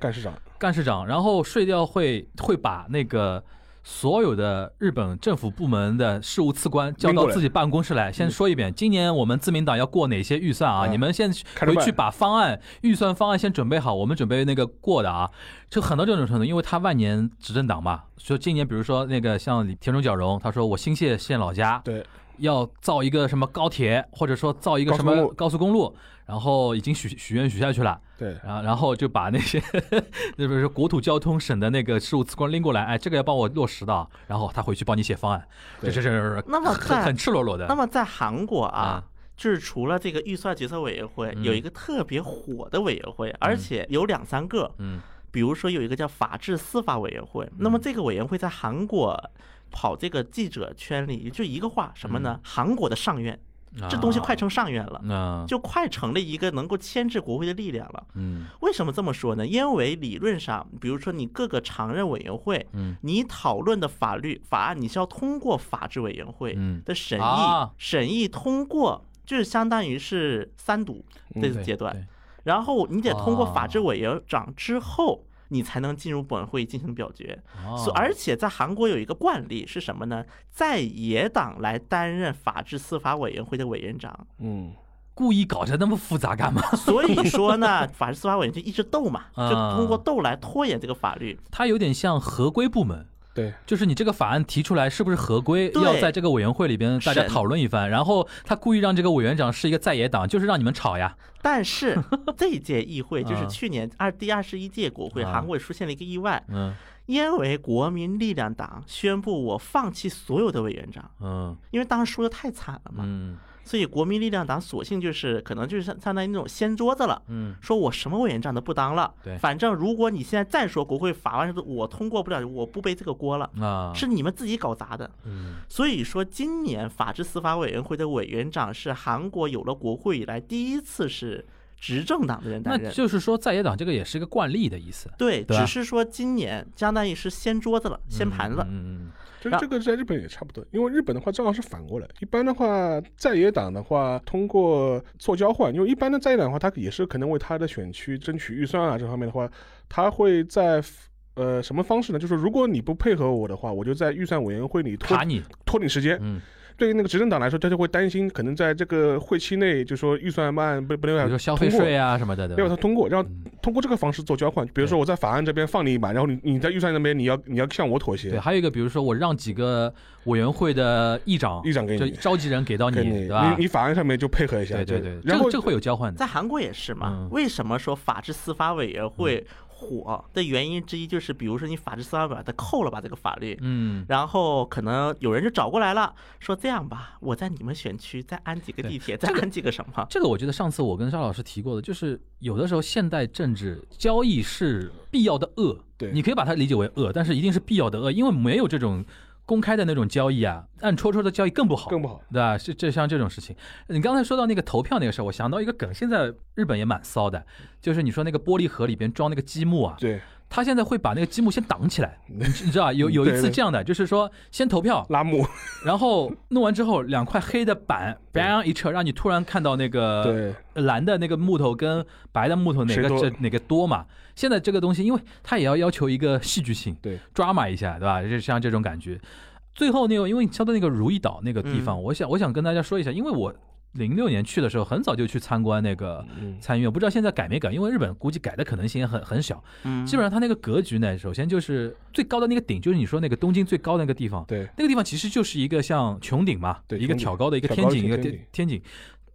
干事长，然后税调会会把那个所有的日本政府部门的事务次官叫到自己办公室来，先说一遍，今年我们自民党要过哪些预算啊？你们先回去把方案、预算方案先准备好，我们准备那个过的啊。就很到这种程度，因为他万年执政党嘛，说今年比如说那个像田中角荣，他说我新泻县老家，对，要造一个什么高铁，或者说造一个什么高速公路，然后已经许愿许下去了，对，然后就把那些那不是国土交通省的那个事务次官拎过来，哎，这个要帮我落实的，然后他回去帮你写方案，这那么很赤裸裸的。那么在韩国啊，就是除了这个预算决策委员会，有一个特别火的委员会，而且有2-3个，比如说有一个叫法制司法委员会，那么这个委员会在韩国跑这个记者圈里就一个话什么呢？韩国的上院，这东西快成上院了，就快成了一个能够牵制国会的力量了。为什么这么说呢？因为理论上比如说你各个常任委员会，你讨论的法律法案你是要通过法制委员会的审议，审议通过就是相当于是三读这个阶段，然后你得通过法制委员长之后你才能进入本会进行表决。而且在韩国有一个惯例是什么呢？在野党来担任法制司法委员会的委员长。故意搞成那么复杂干嘛？所以说呢，法制司法委员就一直斗嘛，就通过斗来拖延这个法律。它有点像合规部门。对，就是你这个法案提出来是不是合规，要在这个委员会里边大家讨论一番，然后他故意让这个委员长是一个在野党，就是让你们吵呀。但是这一届议会就是去年第21届国会，韩国也出现了一个意外，因为国民力量党宣布我放弃所有的委员长，因为当时输的太惨了嘛，所以国民力量党索性就是可能就是相当于那种掀桌子了，说我什么委员长都不当了，反正如果你现在再说国会法案我通过不了，我不背这个锅了，是你们自己搞砸的。所以说今年法制司法委员会的委员长是韩国有了国会以来第一次是执政党的人担任，那就是说在野党这个也是一个惯例的意思。对，只是说今年相当于是掀桌子了，掀盘子了。这个在日本也差不多，因为日本的话正好是反过来。一般的话，在野党的话通过做交换，因为一般的在野党的话，他也是可能为他的选区争取预算啊这方面的话，他会在什么方式呢？就是如果你不配合我的话，我就在预算委员会里拖你时间。对于那个执政党来说，他就会担心可能在这个会期内就说预算案不能让他消费税啊什么的，要他通过，让通过这个方式做交换。比如说我在法案这边放你一把，然后你在预算那边你要向我妥协。对，还有一个比如说我让几个委员会的议长给你召集人给到你，对吧？你法案上面就配合一下。对，然后这个会有交换的。在韩国也是嘛。为什么说法制司法委员会火的原因之一就是，比如说你法制司法委员他扣了吧这个法律，然后可能有人就找过来了，说这样吧，我在你们选区再安几个地铁，再安几个什么。这个我觉得上次我跟邵老师提过的，就是有的时候现代政治交易是必要的恶，你可以把它理解为恶，但是一定是必要的恶，因为没有这种公开的那种交易啊，暗戳戳的交易更不好，对吧？这像这种事情，你刚才说到那个投票那个事儿，我想到一个梗，现在日本也蛮骚的，就是你说那个玻璃盒里边装那个积木啊，对，他现在会把那个积木先挡起来，你知道吧？有一次这样的，就是说先投票拉幕，然后弄完之后2块黑的板bang 一扯，让你突然看到那个蓝的那个木头跟白的木头哪个多嘛。现在这个东西，因为它也要求一个戏剧性，对，drama 一下，对吧？就像这种感觉。最后那个，因为相对那个如意岛那个地方，我想跟大家说一下，因为我06年去的时候，很早就去参观那个参议院，不知道现在改没改，因为日本估计改的可能性也很小。基本上它那个格局呢，首先就是最高的那个顶，就是你说那个东京最高的那个地方，对，那个地方其实就是一个像穹顶嘛，对，一个挑高的一个天井，一个天井。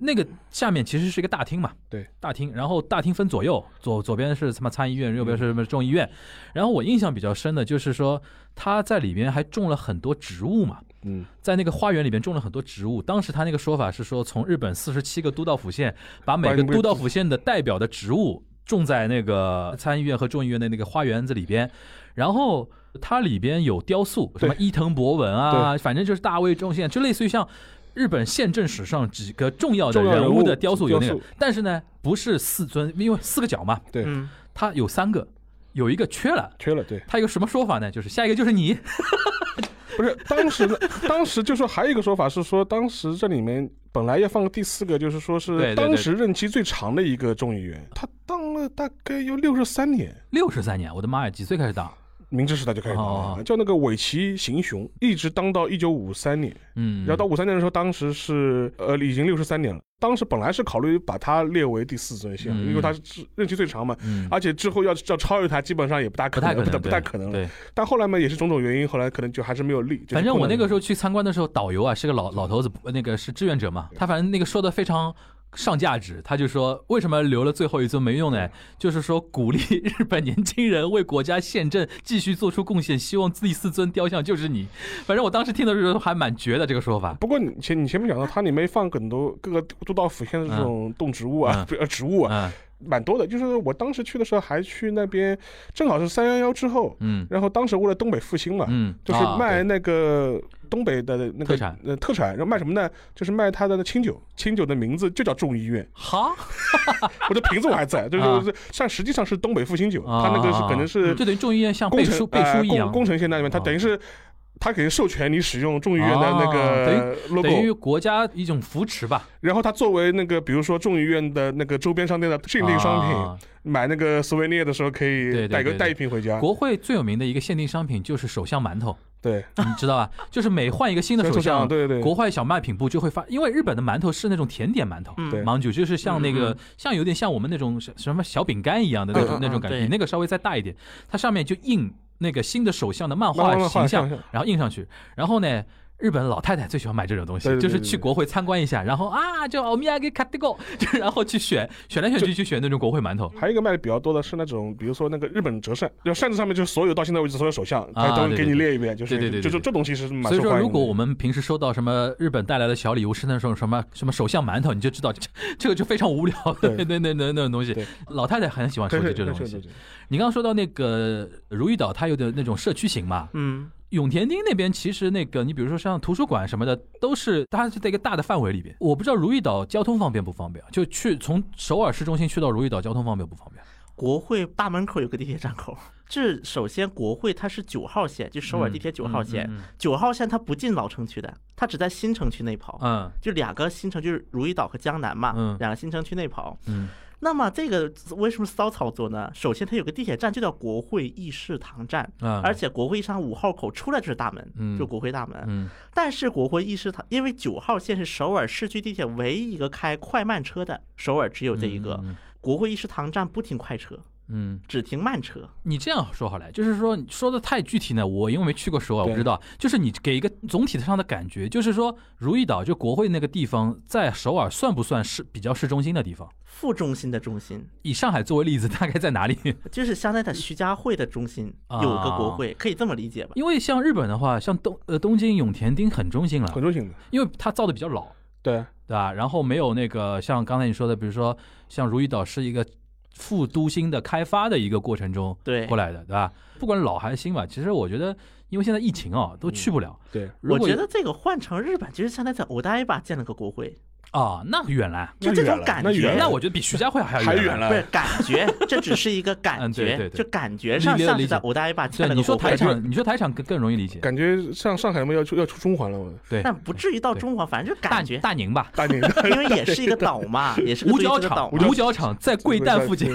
那个下面其实是一个大厅嘛，对，大厅，然后大厅分左右，左边是什么参议院，右边是什么众议院。然后我印象比较深的就是说，他在里边还种了很多植物嘛，在那个花园里边种了很多植物。当时他那个说法是说，从日本47个都道府县，把每个都道府县的代表的植物种在那个参议院和众议院的那个花园子里边，然后它里边有雕塑，什么伊藤博文啊，反正就是大卫中宪，就类似于像日本宪政史上几个重要的人物的雕塑有那个，但是呢，不是4尊，因为4个角嘛，对，它有3个，有一个缺了，对，它有什么说法呢？就是下一个就是你，不是当时就说还有一个说法是说，当时这里面本来要放个第4个，就是说是当时任期最长的一个众议员，他当了大概有63年，我的妈呀，几岁开始当？明治时代就开始当，叫那个尾崎行雄，一直当到1953年，然后到53年的时候，当时是已经63年了。当时本来是考虑把它列为第4尊宪，因为它任期最长嘛，而且之后要超越它，基本上也不太可能了。但后来嘛，也是种种原因，后来可能就还是没有立。反正我那个时候去参观的时候，导游啊是个老头子，那个是志愿者嘛，他反正那个说的非常上价值，他就说为什么留了最后1尊没用呢？就是说鼓励日本年轻人为国家宪政继续做出贡献，希望第4尊雕像就是你。反正我当时听的时候还蛮绝的这个说法。不过你前面讲到，它里面放很多各个都道府县的这种动植物啊，植物啊。蛮多的，就是我当时去的时候还去那边，正好是311之后，嗯，然后当时为了东北复兴嘛，嗯，就是卖那个东北的那个特产，特产，然后卖什么呢？就是卖他的清酒，清酒的名字就叫众议院，哈，我的瓶子我还在，就是像实际上是东北复兴酒，他那个是可能是就等于众议院像背书一样，宫城县那里面，他等于是。他肯定授权你使用众议院的那个 logo， 等于国家一种扶持吧。然后他作为那个，比如说众议院的那个周边商店的限定商品，买那个 souvenir 的时候可以带一瓶回家。国会最有名的一个限定商品就是首相馒头。对，你知道吧？就是每换一个新的首相，对对，国会小卖品部就会发，因为日本的馒头是那种甜点馒头，芒酒就是像那个像有点像我们那种什么小饼干一样的那种感觉，你那个稍微再大一点，它上面就印。那个新的首相的漫画形象，然后印上去，然后呢，日本老太太最喜欢买这种东西，就是去国会参观一下，然后啊，就我们也给卡迪购，就然后去选来选去，去选那种国会馒头。还有一个卖的比较多的是那种，比如说那个日本折扇，就扇子上面就是所有到现在为止所有首相，他都给你列一遍，就是这东西是蛮受欢迎的。所以说，如果我们平时收到什么日本带来的小礼物是那种什么首相馒头，你就知道这个就非常无聊的那种东西。老太太很喜欢收集这种东西。你刚刚说到那个如意岛，它有点那种社区型嘛，嗯，永田町那边其实那个你比如说像图书馆什么的，都是它是在一个大的范围里边。我不知道如意岛交通方便不方便，就去从首尔市中心去到如意岛交通方便不方便？国会大门口有个地铁站口，这首先国会它是9号线，就首尔地铁9号线，9号线它不进老城区的，它只在新城区内跑，嗯，就两个新城就是如意岛和江南嘛，嗯，两个新城区内跑，嗯。那么这个为什么骚操作呢？首先它有个地铁站就叫国会议事堂站，而且国会议事堂5号口出来就是大门，就国会大门。但是国会议事堂因为9号线是首尔市区地铁唯一一个开快慢车的，首尔只有这一个，国会议事堂站不停快车，嗯，只停慢车。你这样说好了，就是说你说的太具体呢，我因为没去过首尔，我不知道。就是你给一个总体上的感觉，就是说如意岛就国会那个地方，在首尔算不算是比较市中心的地方？副中心的中心。以上海作为例子，大概在哪里？就是相当于徐家汇的中心有一个国会，可以这么理解吧？因为像日本的话，像东京永田町很中心了，很中心的，因为它造的比较老，对吧？然后没有那个像刚才你说的，比如说像如意岛是一个。副都心的开发的一个过程中过来的，对吧？不管老还是新吧，其实我觉得，因为现在疫情啊，都去不了。对，我觉得这个换成日本，其实现在在欧大一吧建了个国会啊，那远了，就这种感觉，那我觉得比徐家汇还远了。不是感觉，这只是一个感觉，就感觉上像是在欧大一吧建了个国会。你说台场更容易理解，感觉像上海要出中环了，对，但不至于到中环，反正就感觉大宁吧，大宁，因为也是一个岛嘛，也是个岛。五角场在贵旦附近。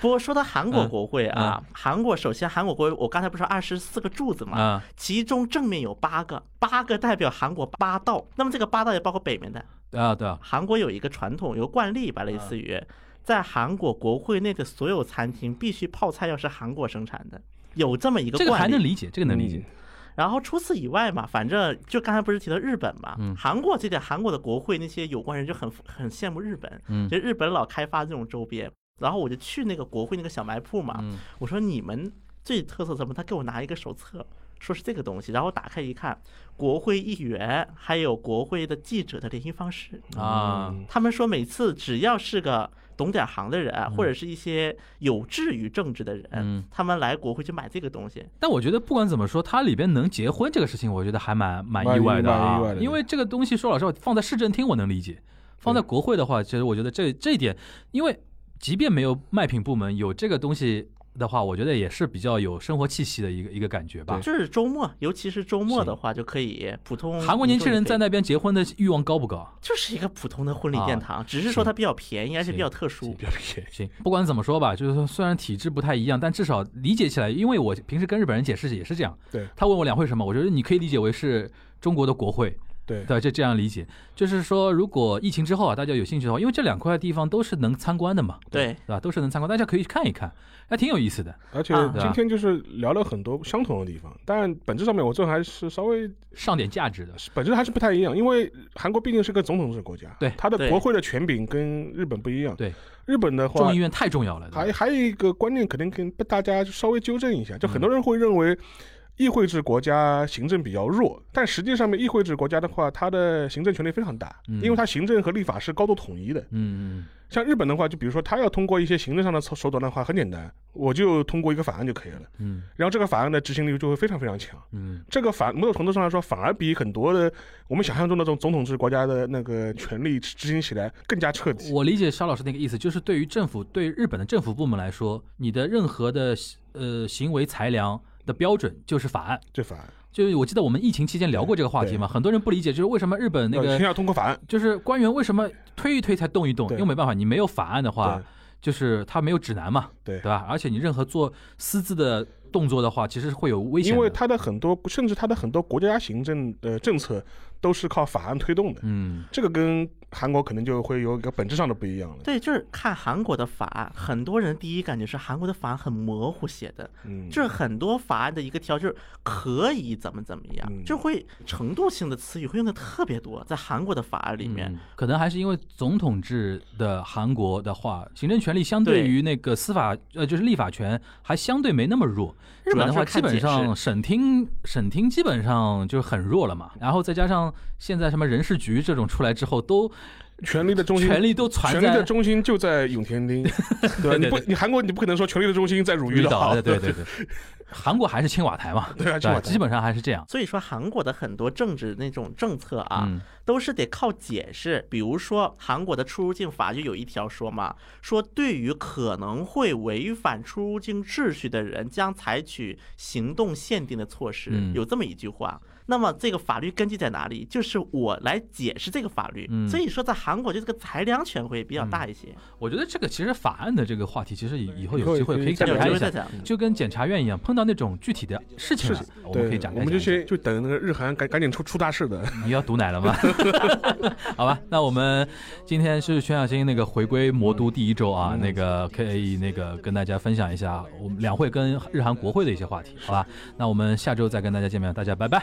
不过说到韩国国会啊，韩国国会，我刚才不是说24个柱子嘛，其中正面有8个代表韩国8道，那么这个8道也包括北面的。对，韩国有一个传统，有惯例吧，类似于在韩国国会内的所有餐厅必须泡菜要是韩国生产的，有这么一个惯例。这个能理解。然后除此以外嘛，反正就刚才不是提到日本嘛，韩国这点韩国的国会那些有关人就很羡慕日本，就日本老开发这种周边。然后我就去那个国会那个小卖铺嘛，我说你们最特色什么？他给我拿一个手册。说是这个东西，然后打开一看，国会议员还有国会的记者的联系方式啊，他们说每次只要是个懂点行的人，或者是一些有志于政治的人，他们来国会去买这个东西。但我觉得不管怎么说，它里边能结婚这个事情，我觉得还蛮意外的啊，因为这个东西说老实话，放在市政厅我能理解，放在国会的话，其实我觉得这一点，因为即便没有卖品部门，有这个东西。的话，我觉得也是比较有生活气息的一个感觉吧。就是周末，尤其是周末的话，就可以普通。韩国年轻人在那边结婚的欲望高不高？就是一个普通的婚礼殿堂，只是说它比较便宜，而且比较特殊。比较便宜。行，不管怎么说吧，就是说虽然体制不太一样，但至少理解起来，因为我平时跟日本人解释也是这样。对。他问我两会什么，我觉得你可以理解为是中国的国会。对，就这样理解，就是说，如果疫情之后啊，大家有兴趣的话，因为这两块地方都是能参观的嘛，对吧？都是能参观，大家可以看一看，还挺有意思的。而且今天就是聊了很多相同的地方，但本质上面，我这还是稍微上点价值的，本质还是不太一样，因为韩国毕竟是个总统制国家，对，它的国会的权柄跟日本不一样，对。日本的话，众议院太重要了，还有一个观念，肯定跟大家稍微纠正一下，就很多人会认为。议会制国家行政比较弱，但实际上面议会制国家的话，它的行政权力非常大，因为它行政和立法是高度统一的。嗯，像日本的话，就比如说它要通过一些行政上的手段的话，很简单，我就通过一个法案就可以了。嗯，然后这个法案的执行力就会非常非常强。嗯，这个某种程度上来说，反而比很多的我们想象中的这种总统制国家的那个权力执行起来更加彻底。我理解肖老师那个意思，就是对于对日本的政府部门来说，你的任何的行为裁量的标准就是法案，这法案就是我记得我们疫情期间聊过这个话题嘛，很多人不理解，就是为什么日本那个要通过法案，就是官员为什么推一推才动一动，因为没办法，你没有法案的话，就是他没有指南嘛，对吧？而且你任何做私自的动作的话，其实会有危险的，因为他的很多，甚至他的很多国家行政政策都是靠法案推动的。嗯，这个跟韩国可能就会有一个本质上的不一样了。对，就是看韩国的法案，很多人第一感觉是韩国的法案很模糊写的，就是很多法案的一个条就是可以怎么样，就会程度性的词语会用的特别多，在韩国的法案里面，可能还是因为总统制的韩国的话，行政权力相对于那个司法就是立法权还相对没那么弱。日本的话基本上审听基本上就很弱了嘛，然后再加上现在什么人事局这种出来之后，都权力的中心就在永田町，对吧？你韩国你不可能说权力的中心在汝矣岛，对，韩国还是青瓦台嘛，对啊，青瓦台基本上还是这样。所以说韩国的很多政治那种政策啊，都是得靠解释。比如说韩国的出入境法就有一条说嘛，说对于可能会违反出入境秩序的人，将采取行动限定的措施，有这么一句话。那么这个法律根据在哪里？就是我来解释这个法律。所以说在韩国就这个裁量权会比较大一些。我觉得这个其实法案的这个话题，其实以后有机会可以展开一下，就跟检察院一样，碰到那种具体的事情了，我们可以展开。我们就等那个日韩赶紧出大事的。你要毒奶了吗？好吧，那我们今天是全小新那个回归魔都第一周啊，那个可以那个跟大家分享一下我们两会跟日韩国会的一些话题，好吧？那我们下周再跟大家见面，大家拜拜。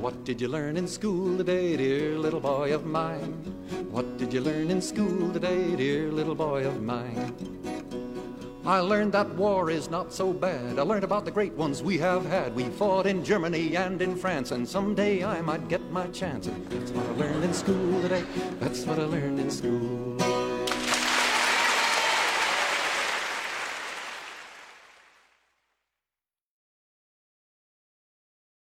What did you learn in school today, dear little boy of mine? What did you learn in school today, dear little boy of mine? I learned that war is not so bad. I learned about the great ones we have had. We fought in Germany and in France, and someday I might get my chance. And that's what I learned in school today. That's what I learned in school.